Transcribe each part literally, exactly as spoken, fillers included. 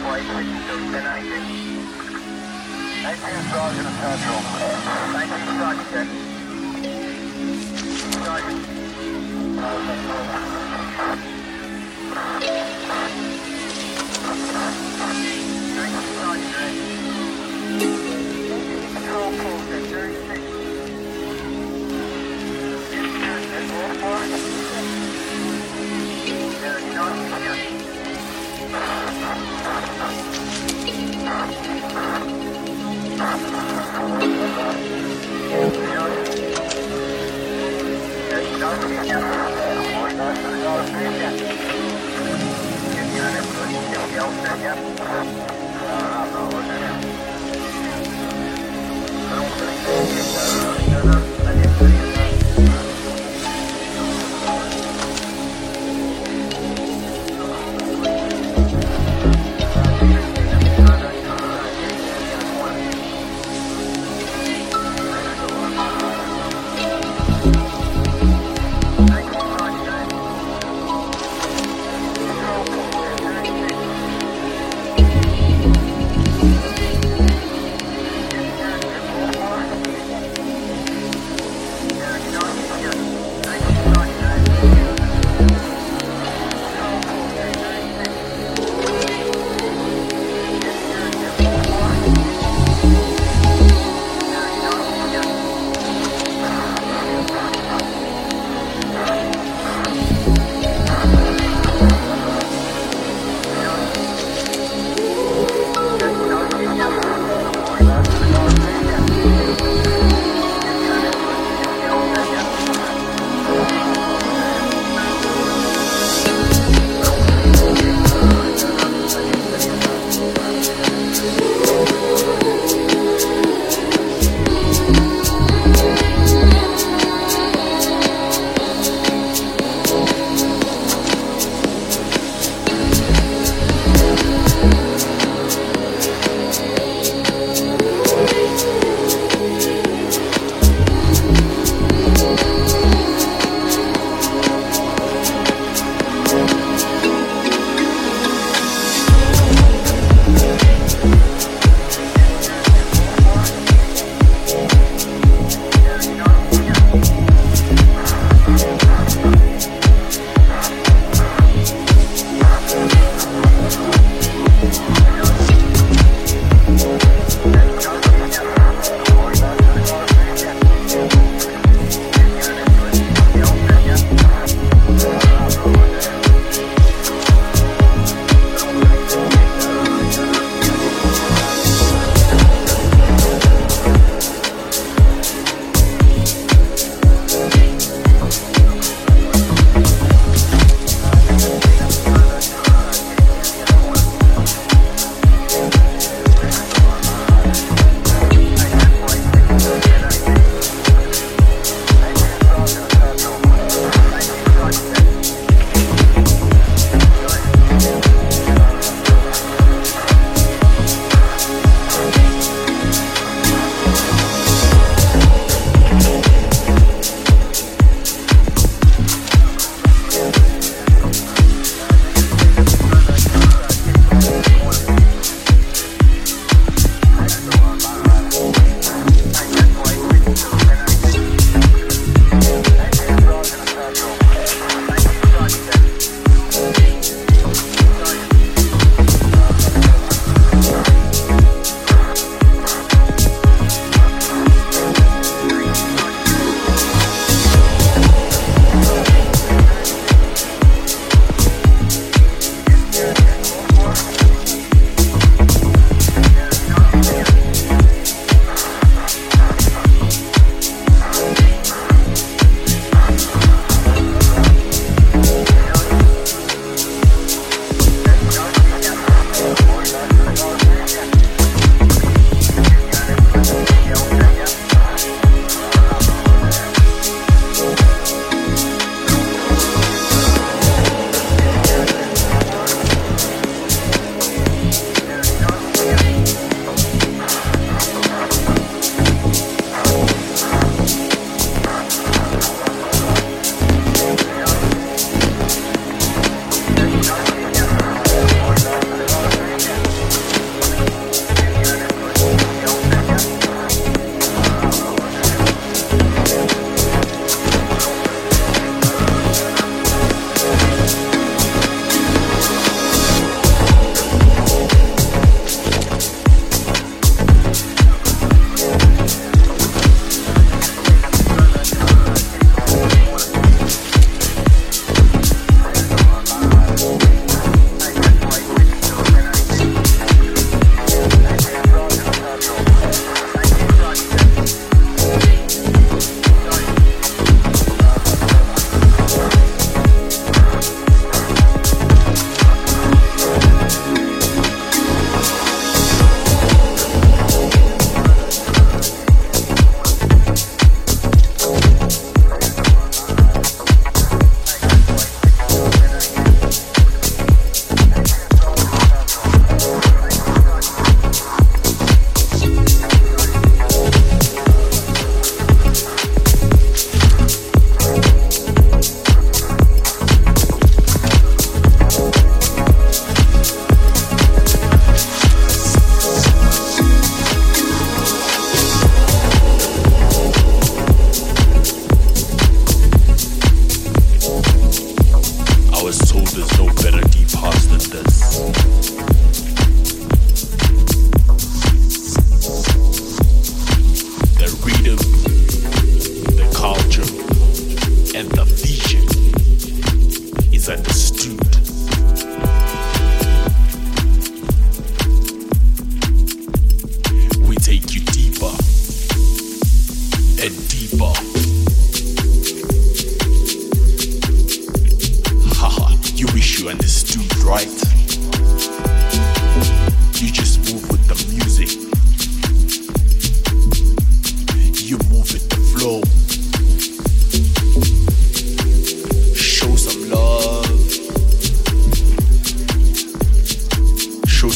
flight sixty-two tonight. nineteen Sergeant of Central. nineteen Sergeant check. Sergeant. nineteen Sergeant check. Control post at thirty-six. Instructions at four four. Thank you.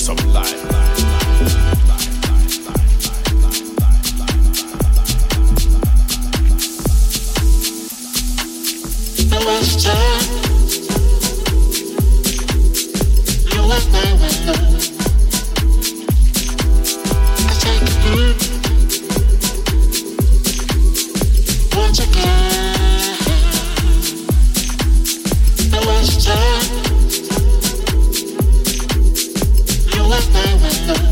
some light. No.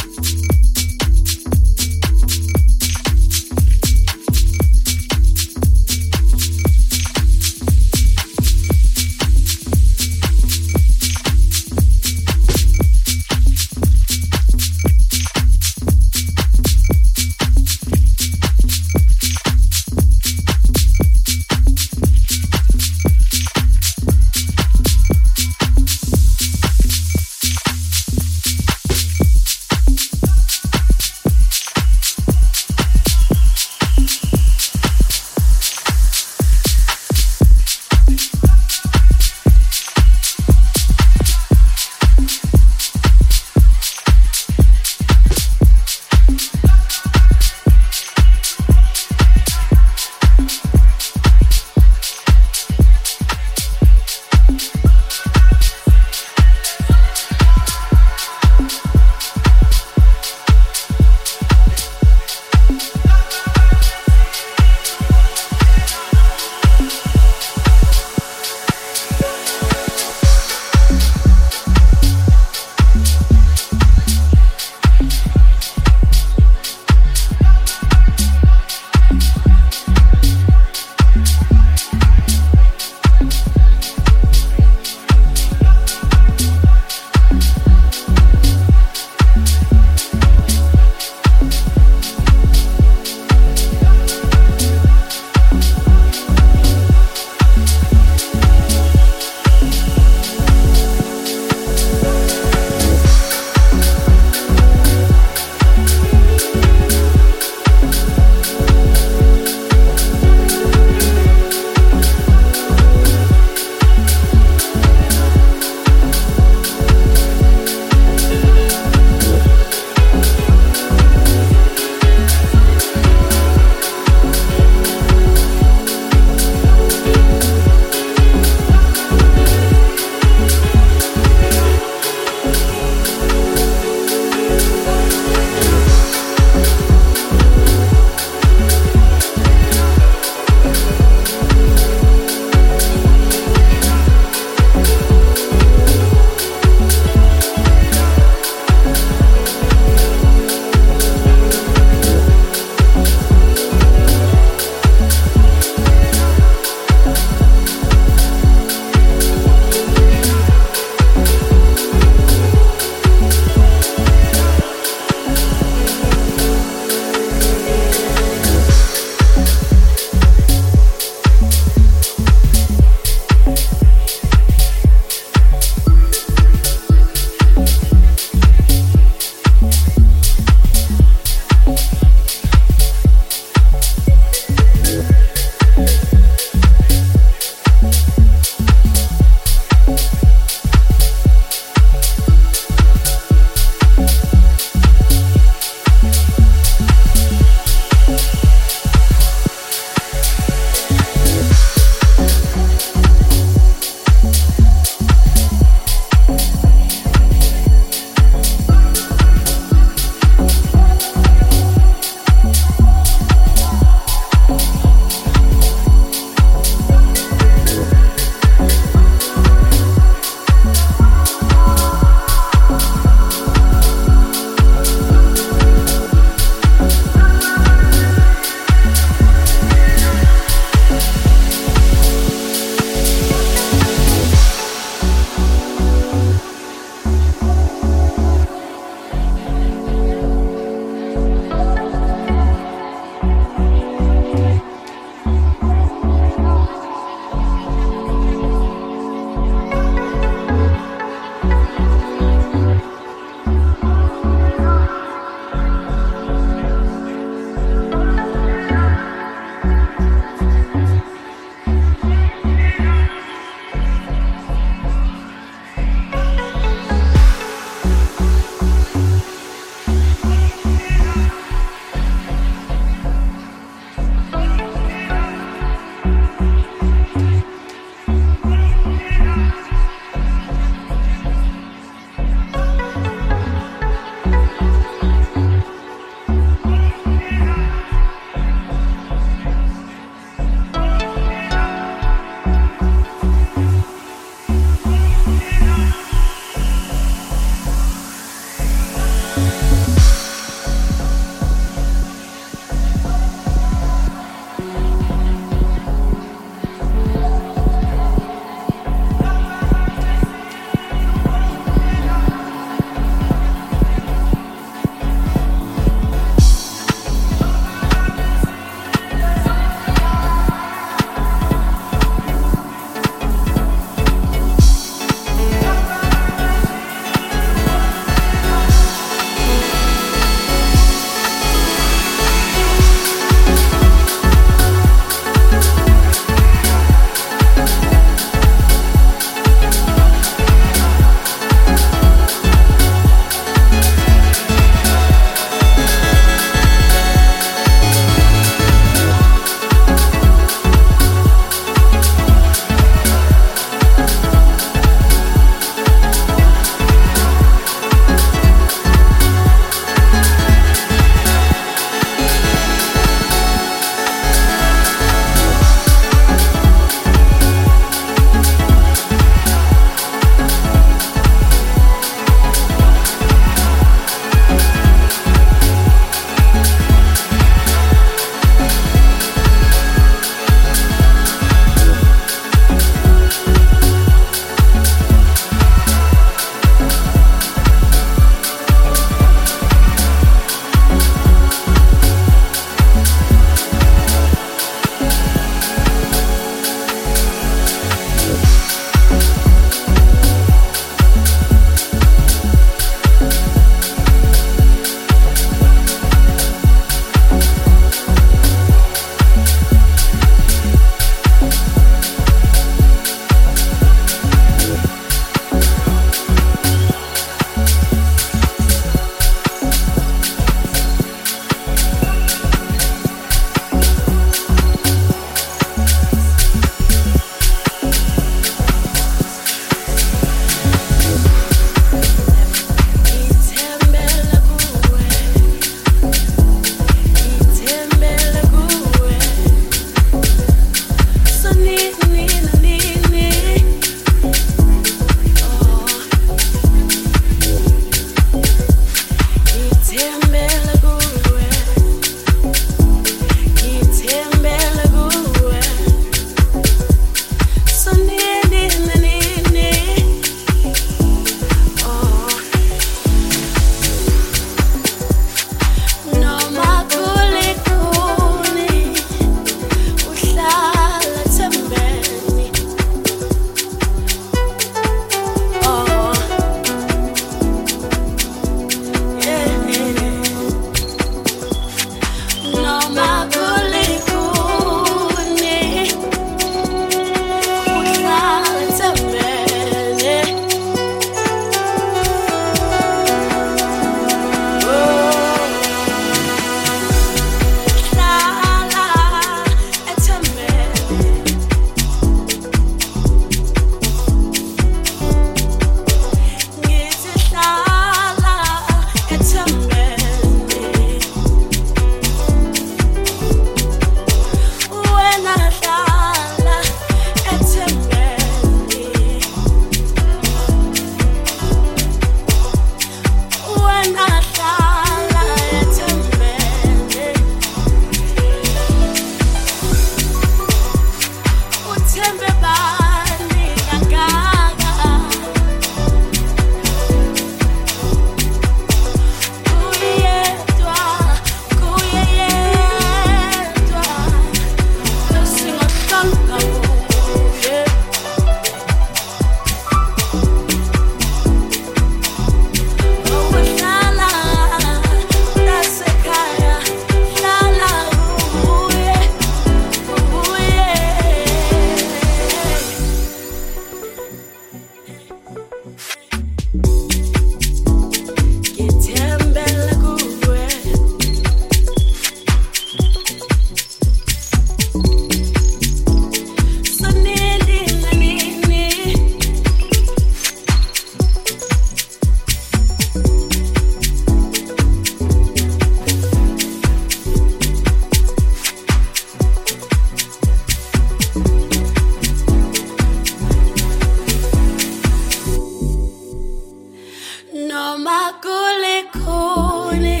Kule kule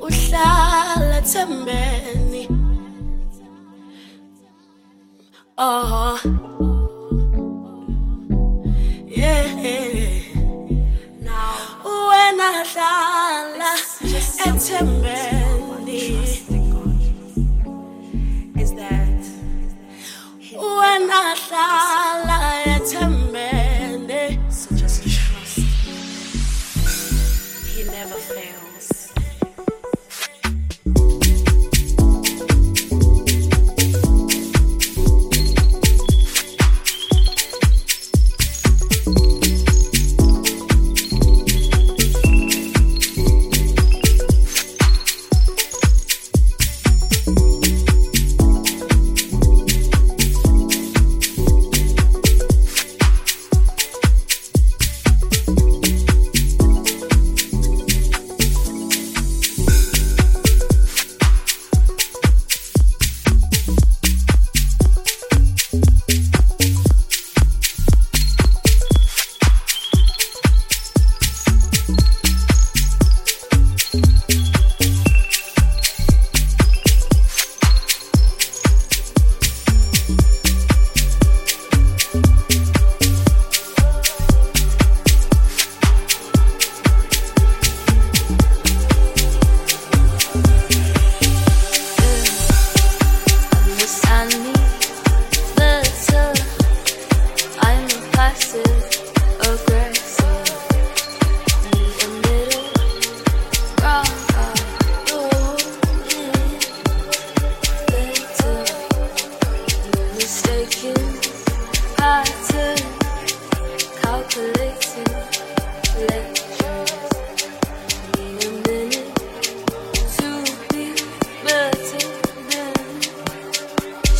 uhlala thembeni. Oh yeah, now wena hlala ethembeni. Is that wena hlala ethembeni?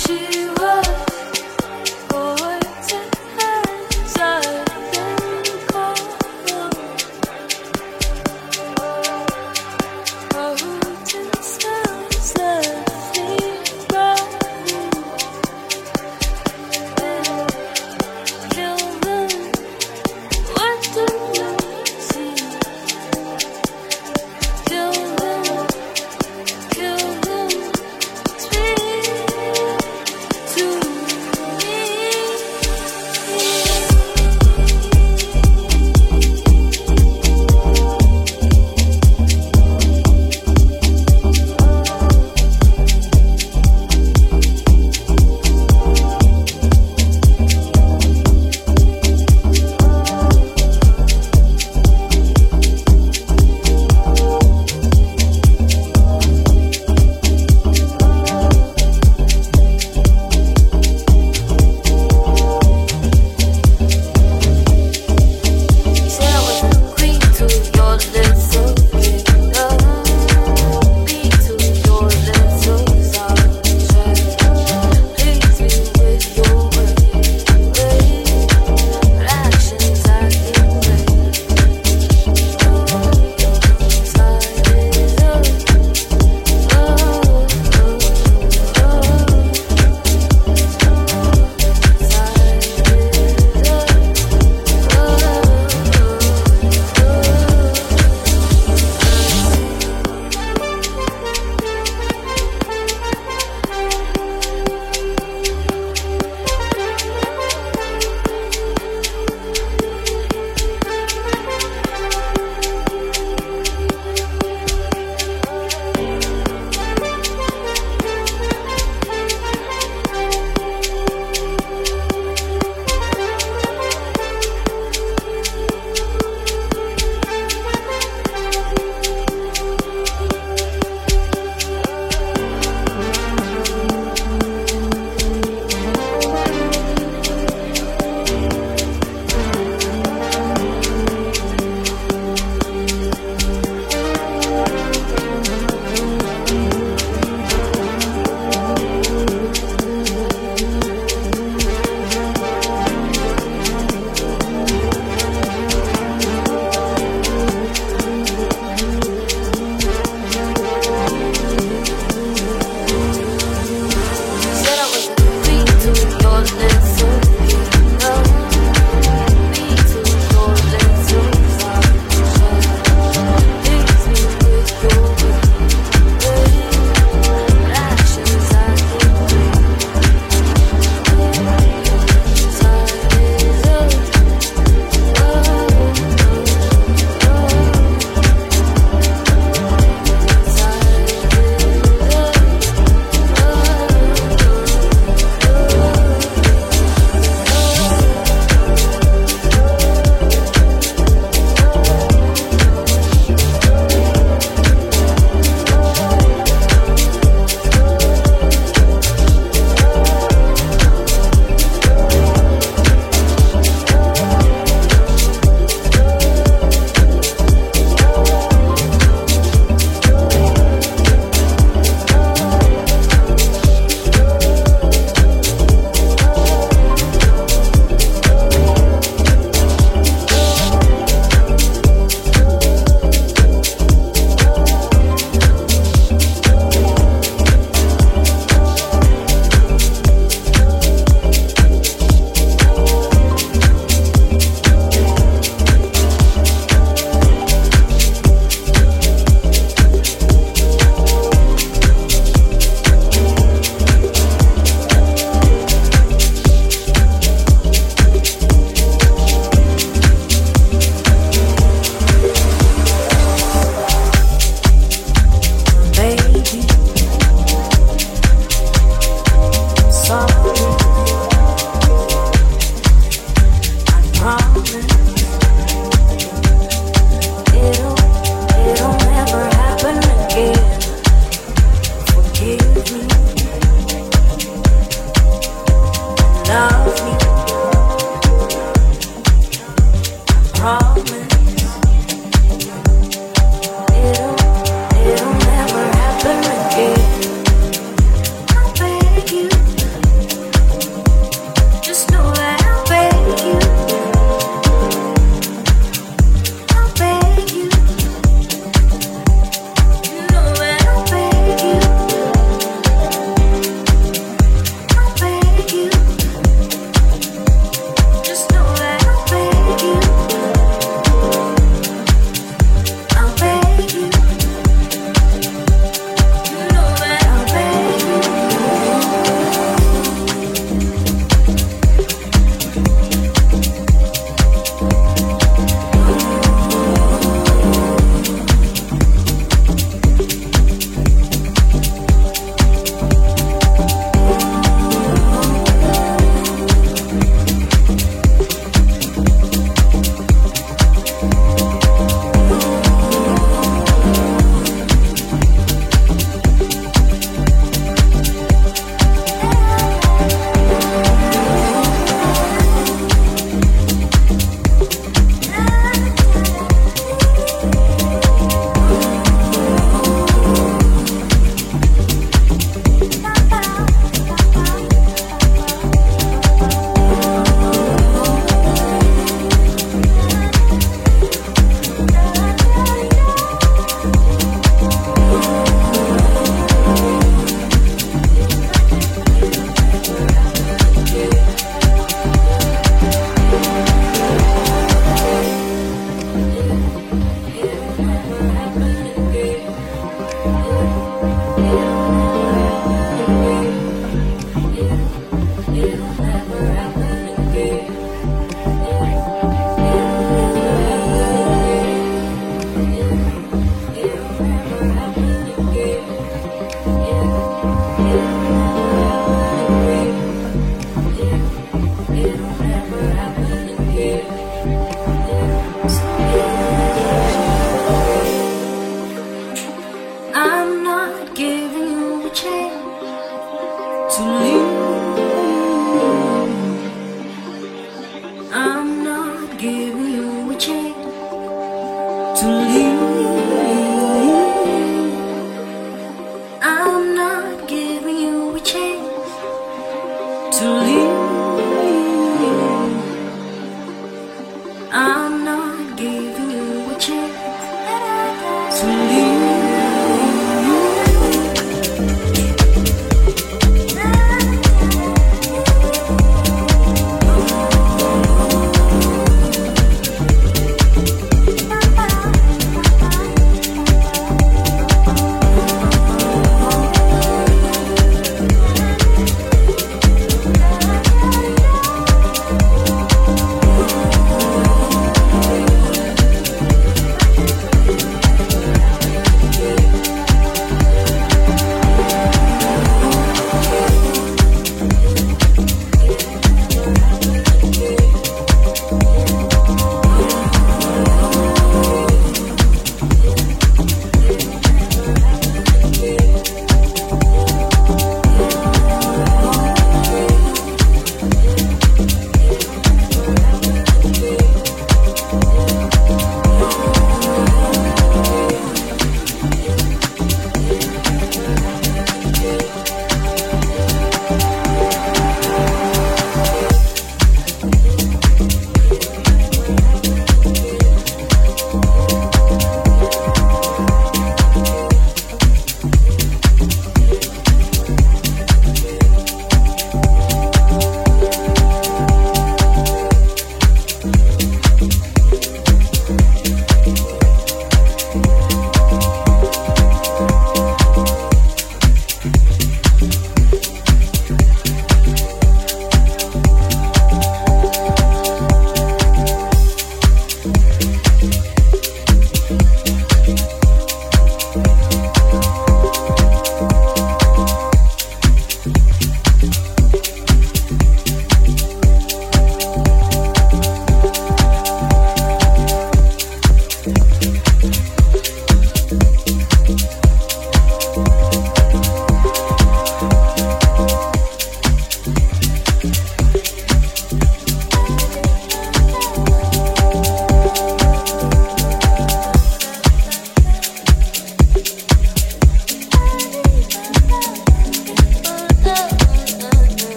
She was born to her.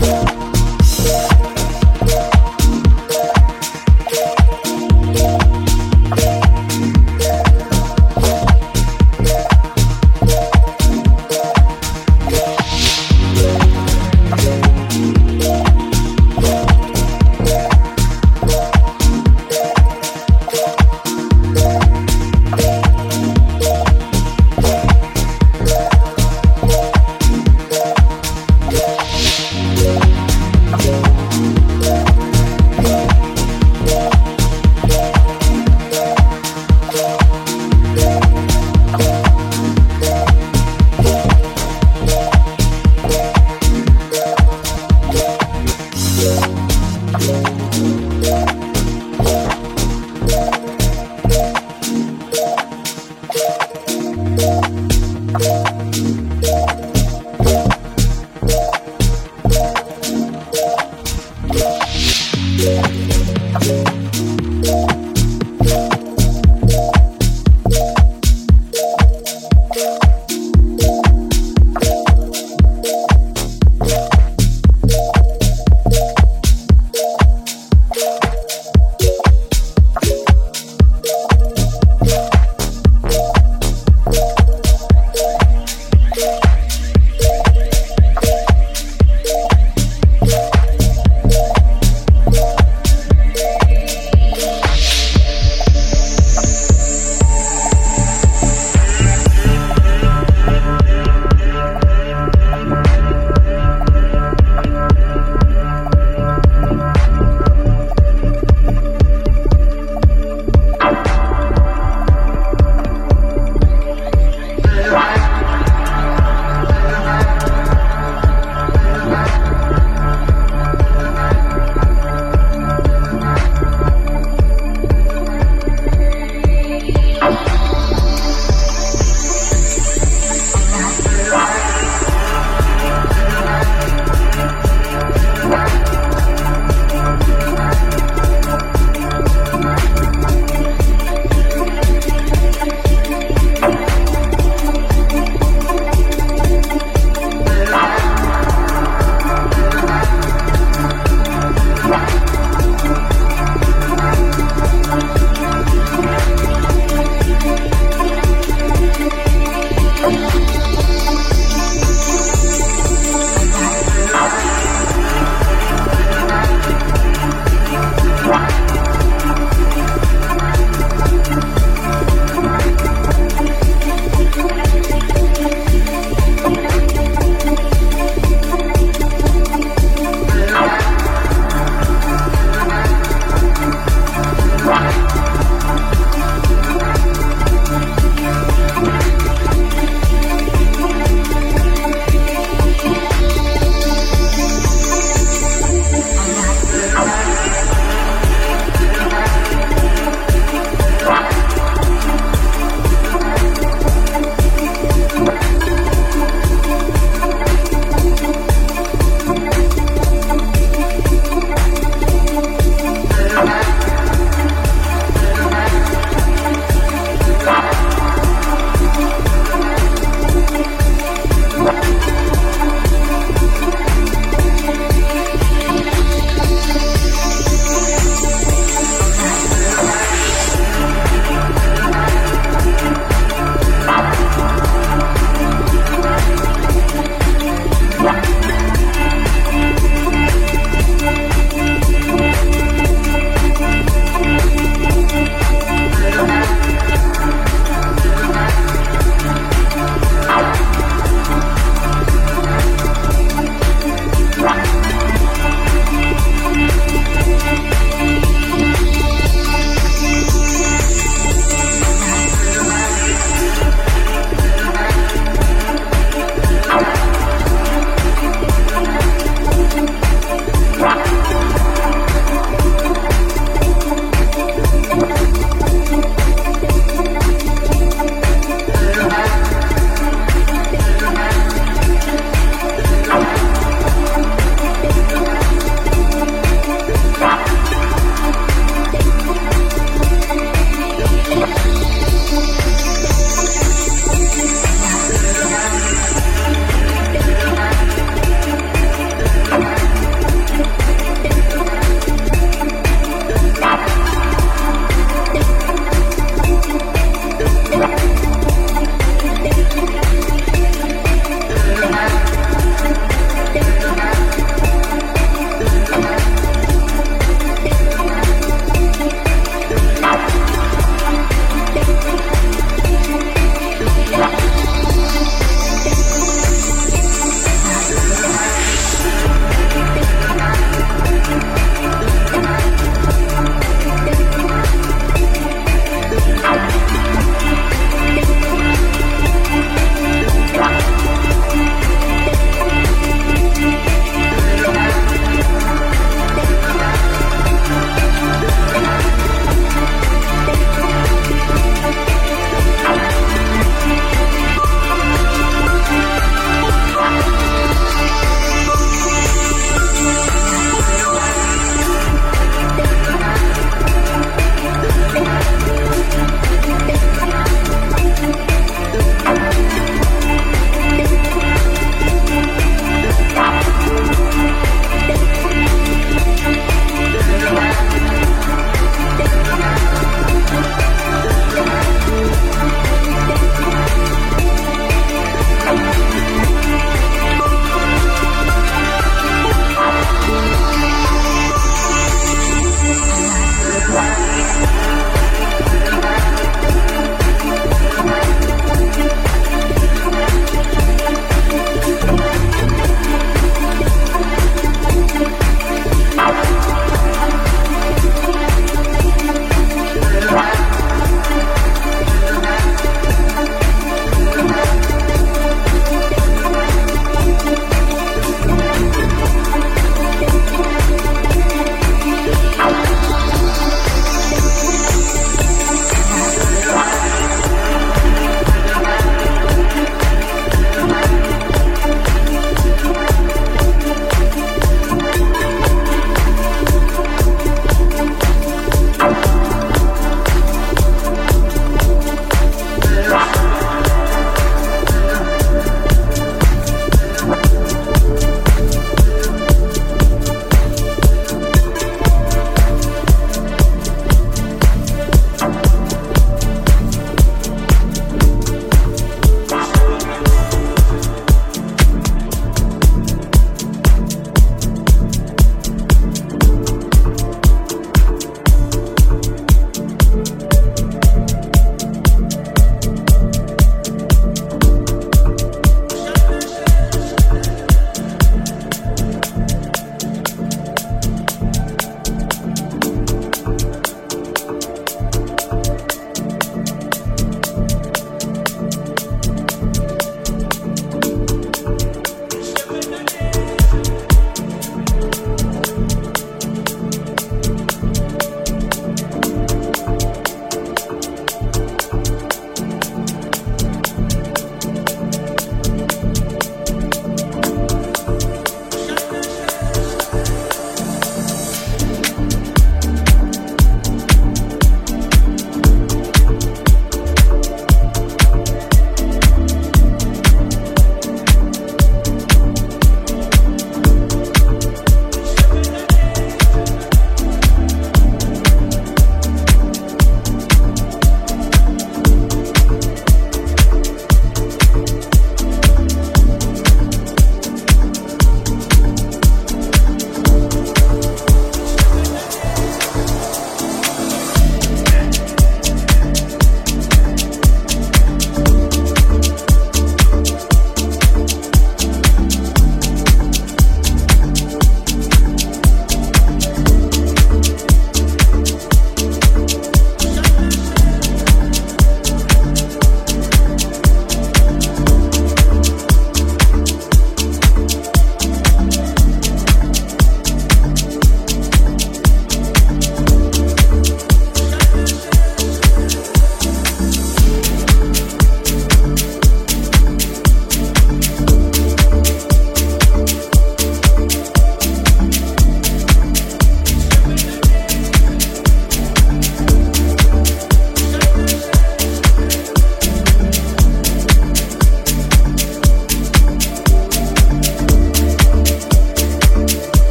Yeah.